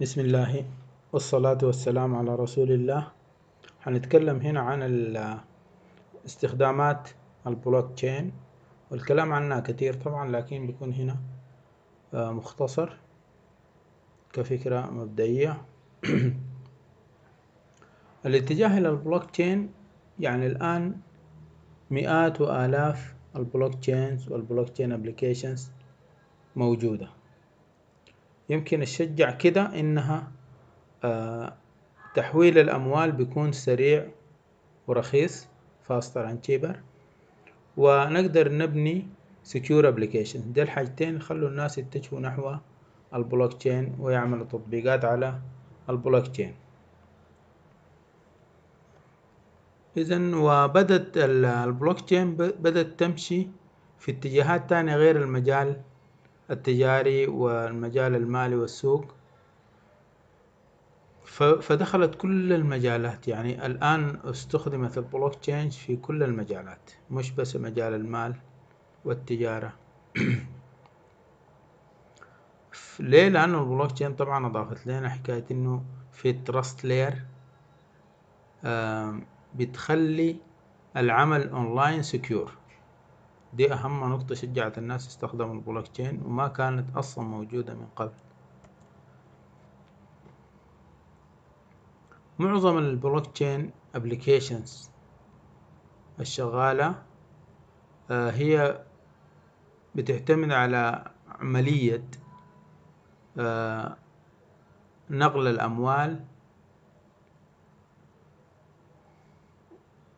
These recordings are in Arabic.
بسم الله والصلاة والسلام على رسول الله. هنتكلم هنا عن استخدامات البلوك تشين، والكلام عنها كتير طبعا، لكن بيكون هنا مختصر كفكرة مبدئية. الاتجاه إلى البلوك تشين، يعني الآن مئات وآلاف البلوك تشينز والبلوك تشين أبليكيشنز موجودة، يمكن تشجع كده إنها تحويل الأموال بيكون سريع ورخيص، faster and cheaper، ونقدر نبني secure applications. ده الحاجتين خلوا الناس يتجهوا نحو البلوك تشين ويعملوا تطبيقات على البلوك تشين. إذن وبدت البلوك تشين بدت تمشي في اتجاهات تانية غير المجال التجاري والمجال المالي والسوق، فدخلت كل المجالات. يعني الآن استخدمت البلوك تشين في كل المجالات، مش بس مجال المال والتجارة. ليه؟ لأنه البلوك تشين طبعا أضافت لنا حكاية إنه في تراست لير بتخلي العمل أونلاين سكيور. دي أهم نقطة شجعت الناس يستخدموا البلوك تشين وما كانت أصلا موجودة من قبل. معظم البلوك تشين أبليكيشنز الشغالة هي بتعتمد على عملية نقل الأموال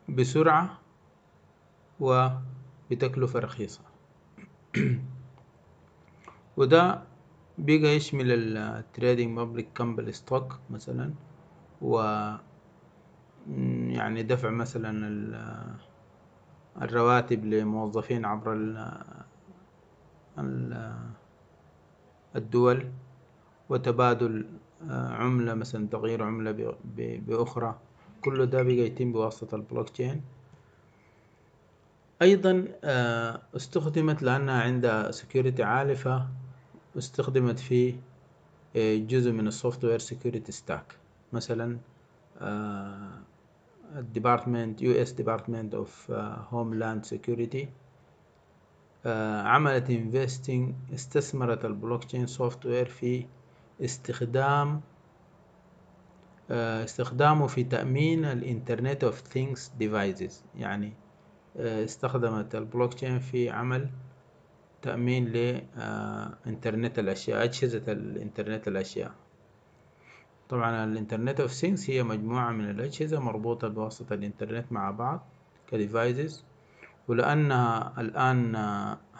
بسرعة و بتكلفة رخيصة. وده بيجي يشمل التريدينج بابليك كامبل ستوك مثلا، و يعني دفع مثلا الرواتب لموظفين عبر الدول، وتبادل عملة مثلا، تغيير عملة بأخرى. كل ده بيجي يتم بواسطة البلوك تشين. أيضا استخدمت لأنها عندها سكيورتي عالي، فاستخدمت في جزء من السوفت وير سكيورتي ستاك، مثلا الديبارتمنت US Department of Homeland Security عملت انفستنج، استثمرت البلوك تشين سوفت وير في استخدامه في تأمين الانترنت اوف ثينجز ديفايسز. يعني استخدمت البلوك تشين في عمل تأمين لإنترنت الأشياء، أجهزة الإنترنت الأشياء. طبعا الإنترنت أوف ثينجز هي مجموعة من الأجهزة مربوطة بواسطة الإنترنت مع بعض كديفايزز، ولأنها الآن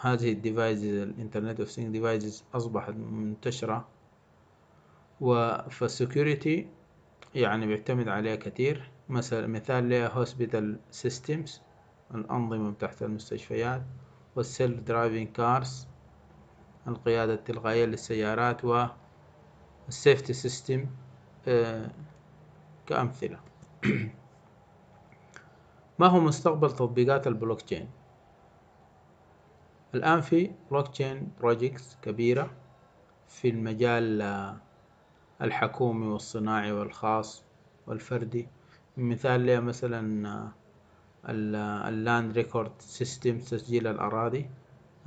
هذه الديفايزز الإنترنت أوف ثينجز ديفايزز أصبحت منتشرة، فالسكيورتي يعني بيعتمد عليها كتير. مثال لها هوسبيتال سيستمز، الأنظمة تحت المستشفيات، والسيلف درايفنج كارز، القيادة التلقائية للسيارات، والسيفتي سيستم كأمثلة. ما هو مستقبل تطبيقات البلوك تشين؟ الآن في بلوك تشين بروجيكتس كبيرة في المجال الحكومي والصناعي والخاص والفردي. مثال لها مثلا اللاند ريكورد سيستم، تسجيل الأراضي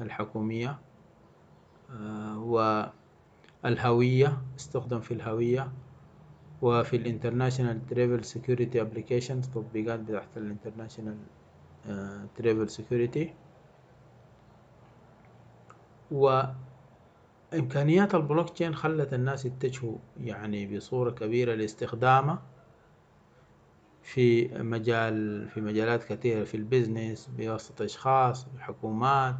الحكومية، والهوية، استخدم في الهوية، وفي الانترناشنال تريفل سيكوريتي أبليكيشن، تطبيقات تحت الانترناشنال تريفل سيكوريتي. وإمكانيات البلوك تشين خلت الناس يتجهوا يعني بصورة كبيرة لاستخدامه في مجالات كثيرة، في البيزنس بواسطة أشخاص، حكومات،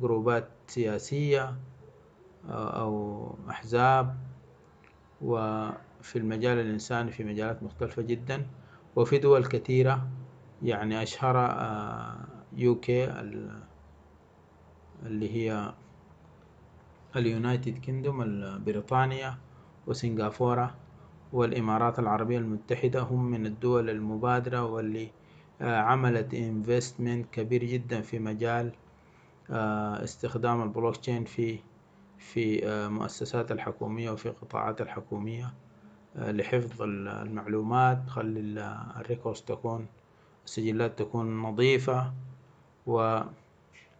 جروبات سياسية أو أحزاب، وفي المجال الإنساني في مجالات مختلفة جدا، وفي دول كثيرة. يعني أشهر UK اللي هي اليونايتد كيندوم، بريطانيا، وسنغافورة، والإمارات العربية المتحدة هم من الدول المبادرة، واللي عملت investment كبير جدا في مجال استخدام البلوك تشين في في المؤسسات الحكومية وفي القطاعات الحكومية لحفظ المعلومات، خلي الريكورس تكون السجلات تكون نظيفة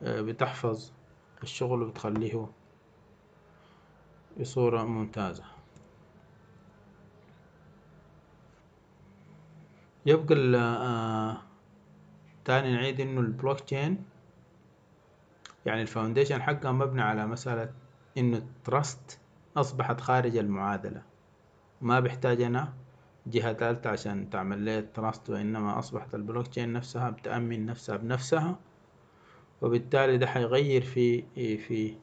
وبتحفظ الشغل وبتخليه بصورة ممتازة. يبقى تاني نعيد انه البلوك تشين يعني الفاونديشن حقها مبني على مسألة انه التراست اصبحت خارج المعادلة، ما بحتاج انا جهة ثالثة عشان تعمل لي التراست، وانما اصبحت البلوك تشين نفسها بتأمن نفسها بنفسها، وبالتالي ده حيغير في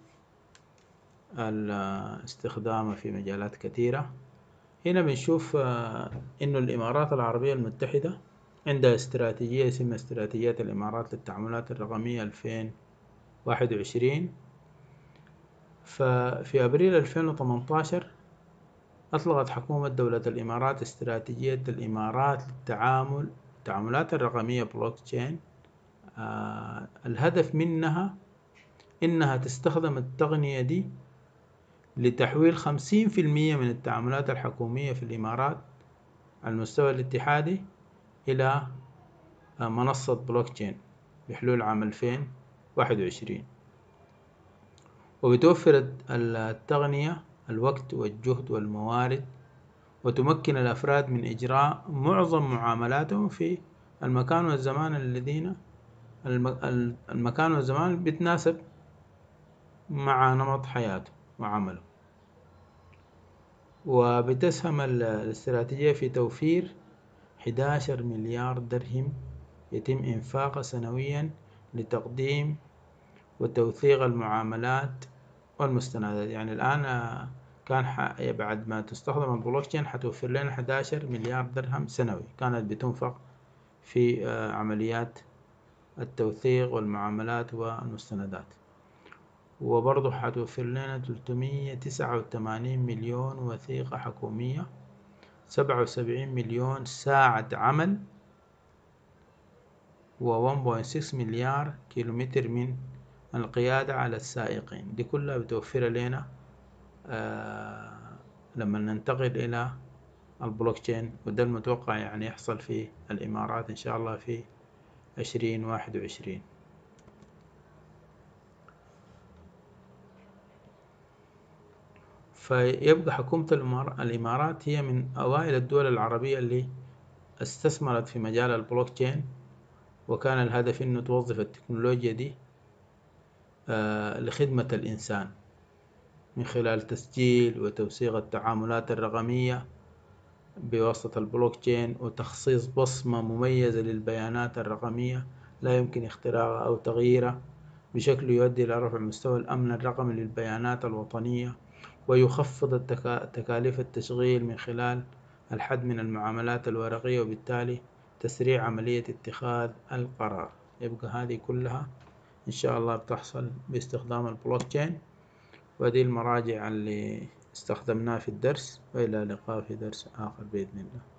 الاستخدام في مجالات كثيرة. هنا بنشوف انه الامارات العربية المتحدة عندها استراتيجية اسمها استراتيجية الامارات للتعاملات الرقمية 2021. ففي ابريل 2018 اطلقت حكومة دولة الامارات استراتيجية الامارات للتعاملات الرقمية بلوك تشين. الهدف منها انها تستخدم التقنية دي لتحويل 50% من التعاملات الحكومية في الإمارات على المستوى الاتحادي إلى منصة بلوك تشين بحلول عام 2021، وبتوفر التقنية الوقت والجهد والموارد، وتمكن الأفراد من إجراء معظم معاملاتهم في المكان والزمان اللي بتناسب مع نمط حياته وعمله. وبتسهم الاستراتيجية في توفير 11 مليار درهم يتم إنفاقه سنويا لتقديم وتوثيق المعاملات والمستندات. يعني الآن كان بعد ما تستخدم البلوكتشين حتوفر لنا 11 مليار درهم سنوي كانت بتنفق في عمليات التوثيق والمعاملات والمستندات، وبرضه حتوفر لنا 389 مليون وثيقة حكومية، 77 مليون ساعة عمل، و 1.6 مليار كيلومتر من القيادة على السائقين. دي كلها بتوفر لنا لما ننتقل إلى البلوكتشين، وده المتوقع يعني يحصل في الإمارات إن شاء الله في 2021. فيبقى حكومة الإمارات هي من أوائل الدول العربية اللي استثمرت في مجال البلوك تشين، وكان الهدف إنه توظف التكنولوجيا دي لخدمة الإنسان من خلال تسجيل وتوثيق التعاملات الرقمية بواسطة البلوك تشين، وتخصيص بصمة مميزة للبيانات الرقمية لا يمكن اختراقها أو تغييرها بشكل يؤدي إلى رفع مستوى الأمن الرقمي للبيانات الوطنية، ويخفض تكاليف التشغيل من خلال الحد من المعاملات الورقية، وبالتالي تسريع عملية اتخاذ القرار. يبقى هذه كلها إن شاء الله بتحصل باستخدام البلوك تشين، وهذه المراجع اللي استخدمناها في الدرس، وإلى لقاء في درس آخر بإذن الله.